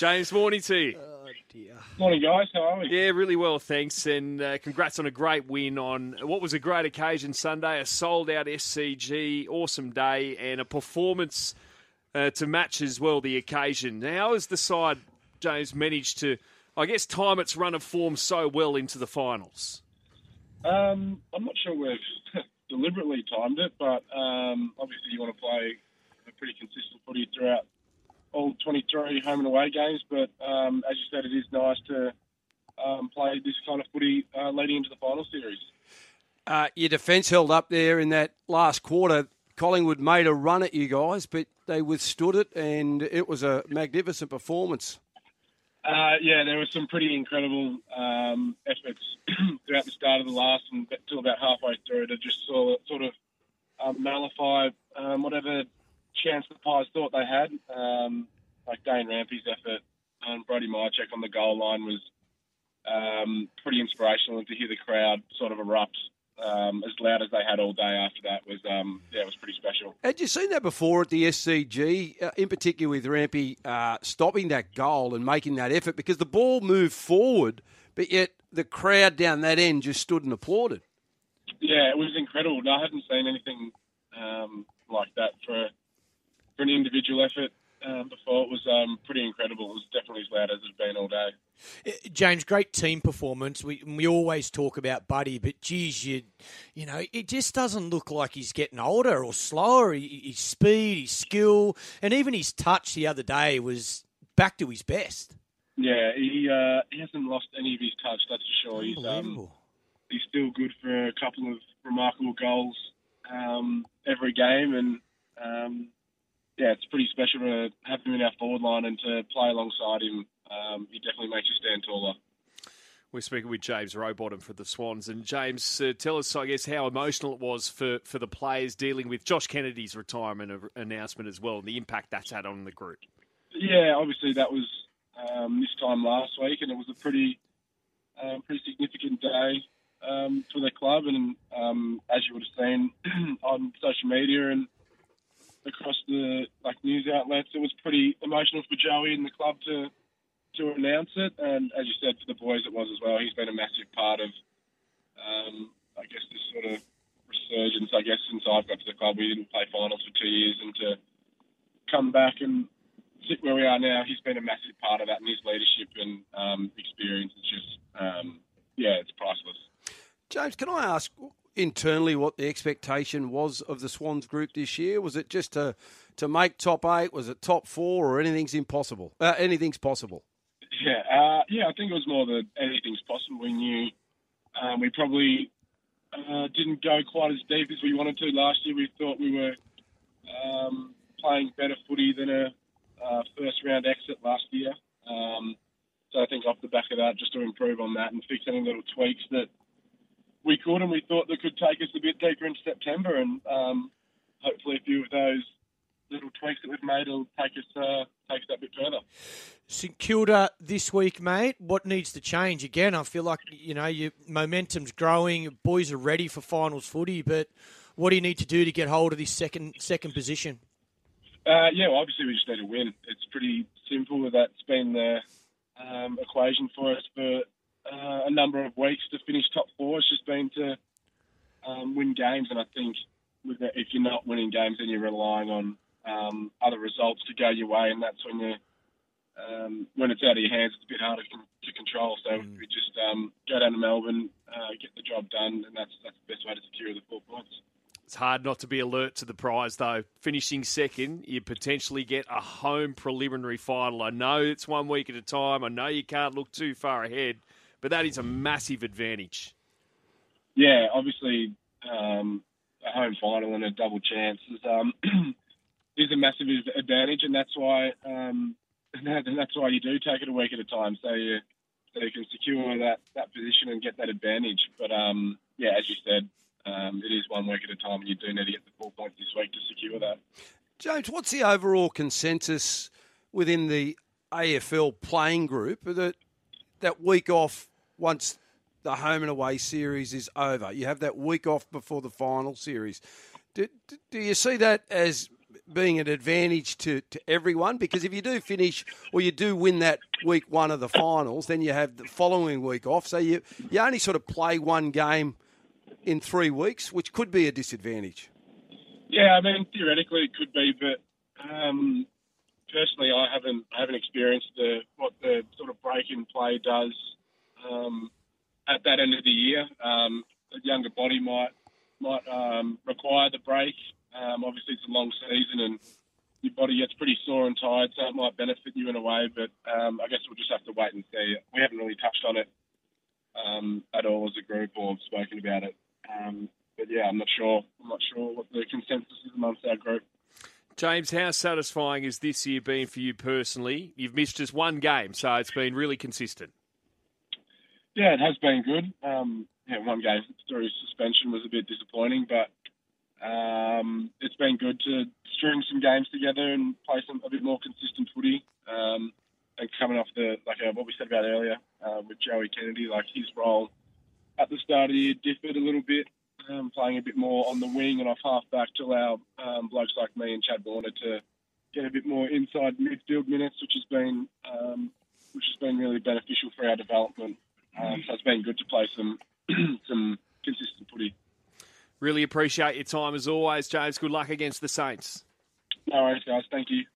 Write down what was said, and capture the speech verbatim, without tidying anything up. James, morning to you. Oh, dear. Morning, guys. How are we? Yeah, really well, thanks. And uh, congrats on a great win on what was a great occasion Sunday, a sold-out S C G, awesome day, and a performance uh, to match as well the occasion. How has the side, James, managed to, I guess, time its run of form so well into the finals? Um, I'm not sure we've deliberately timed it, but um, obviously you want to play a pretty consistent footy throughout all twenty-three home and away games, but um, as you said, it is nice to um, play this kind of footy uh, leading into the final series. Uh, your defence held up there in that last quarter. Collingwood made a run at you guys, but they withstood it, and it was a magnificent performance. Uh, yeah, there were some pretty incredible um, efforts throughout the start of the last and until about halfway through to just sort of, sort of um, nullify um, whatever chance the Pies thought they had, um, like Dane Rampey's effort and Brodie Mayacek on the goal line was um, pretty inspirational, and to hear the crowd sort of erupt um, as loud as they had all day after that was um, yeah, it was pretty special. Had you seen that before at the S C G, uh, in particular with Rampey uh, stopping that goal and making that effort, because the ball moved forward, but yet the crowd down that end just stood and applauded? Yeah, it was incredible. No, I hadn't seen anything um, like that for an individual effort um, before. It was um, pretty incredible. It was definitely as loud as it's been all day. James, great team performance. We we always talk about Buddy, but geez, you you know, it just doesn't look like he's getting older or slower. He, his speed, his skill, and even his touch the other day was back to his best. Yeah, he uh, he hasn't lost any of his touch, that's for sure. He's um, he's still good for a couple of remarkable goals um, every game, and um, yeah, it's pretty special to have him in our forward line and to play alongside him. Um, he definitely makes you stand taller. We're speaking with James Rowbottom for the Swans. And James, uh, tell us, I guess, how emotional it was for, for the players dealing with Josh Kennedy's retirement announcement as well and the impact that's had on the group. Yeah, obviously that was um, this time last week, and it was a pretty uh, pretty significant day um, for the club. And um, as you would have seen on social media and across the like news outlets, it was pretty emotional for Joey and the club to to announce it, and as you said, for the boys it was as well. He's been a massive part of, um, I guess, this sort of resurgence. I guess since I've got to the club, we didn't play finals for two years, and to come back and sit where we are now, he's been a massive part of that, and his leadership and um, experience is just, um, yeah, it's priceless. James, can I ask internally what the expectation was of the Swans group this year? Was it just to to make top eight? Was it top four, or anything's impossible? Uh, anything's possible. Yeah, uh, yeah. I think it was more that anything's possible. We knew um, we probably uh, didn't go quite as deep as we wanted to last year. We thought we were um, playing better footy than a uh, first round exit last year. Um, so I think off the back of that, just to improve on that and fix any little tweaks that we could, and we thought that could take us a bit deeper into September, and um, hopefully a few of those little tweaks that we've made will take us uh, take us a bit further. St Kilda this week, mate. What needs to change? Again, I feel like, you know, your momentum's growing. Boys are ready for finals footy, but what do you need to do to get hold of this second second position? Uh, yeah, well, obviously we just need to win. It's pretty simple. That's been the um, equation for us for Uh, a number of weeks to finish top four. It's just been to um, win games, and I think with the, if you're not winning games, then you're relying on um, other results to go your way, and that's when you um, when it's out of your hands, it's a bit harder to control. So mm. we just um, go down to Melbourne, uh, get the job done, and that's that's the best way to secure the four points. It's hard not to be alert to the prize, though. Finishing second, you potentially get a home preliminary final. I know it's one week at a time. I know you can't look too far ahead, but that is a massive advantage. Yeah, obviously um, a home final and a double chance is, um, is a massive advantage, and that's why um, and that, and that's why you do take it a week at a time, so you so you can secure that, that position and get that advantage. But um, yeah, as you said, um, it is one week at a time, and you do need to get the four points this week to secure that. James, what's the overall consensus within the A F L playing group that that week off? Once the home and away series is over, you have that week off before the final series. Do, do you see that as being an advantage to, to everyone? Because if you do finish or you do win that week one of the finals, then you have the following week off. So you, you only sort of play one game in three weeks, which could be a disadvantage. Yeah, I mean, theoretically it could be, but um, personally I haven't I haven't experienced the what the sort of break in play does um, at that end of the year. Um, the younger body might might um, require the break. Um, obviously, it's a long season and your body gets pretty sore and tired, so it might benefit you in a way, but um, I guess we'll just have to wait and see. We haven't really touched on it um, at all as a group or spoken about it. Um, but, yeah, I'm not sure. I'm not sure what the consensus is amongst our group. James, how satisfying has this year been for you personally? You've missed just one game, so it's been really consistent. Yeah, it has been good. Um, yeah, one game through suspension was a bit disappointing, but Um, it's been good to string some games together and play some a bit more consistent footy. Um, and coming off the like uh, what we said about earlier uh, with Joey Kennedy, like his role at the start of the year differed a little bit, um, playing a bit more on the wing and off half back to allow um, blokes like me and Chad Warner to get a bit more inside midfield minutes, which has been um, which has been really beneficial for our development. Um, so it's been good to play some some consistent footy. Really appreciate your time as always, James. Good luck against the Saints. No worries, guys. Thank you.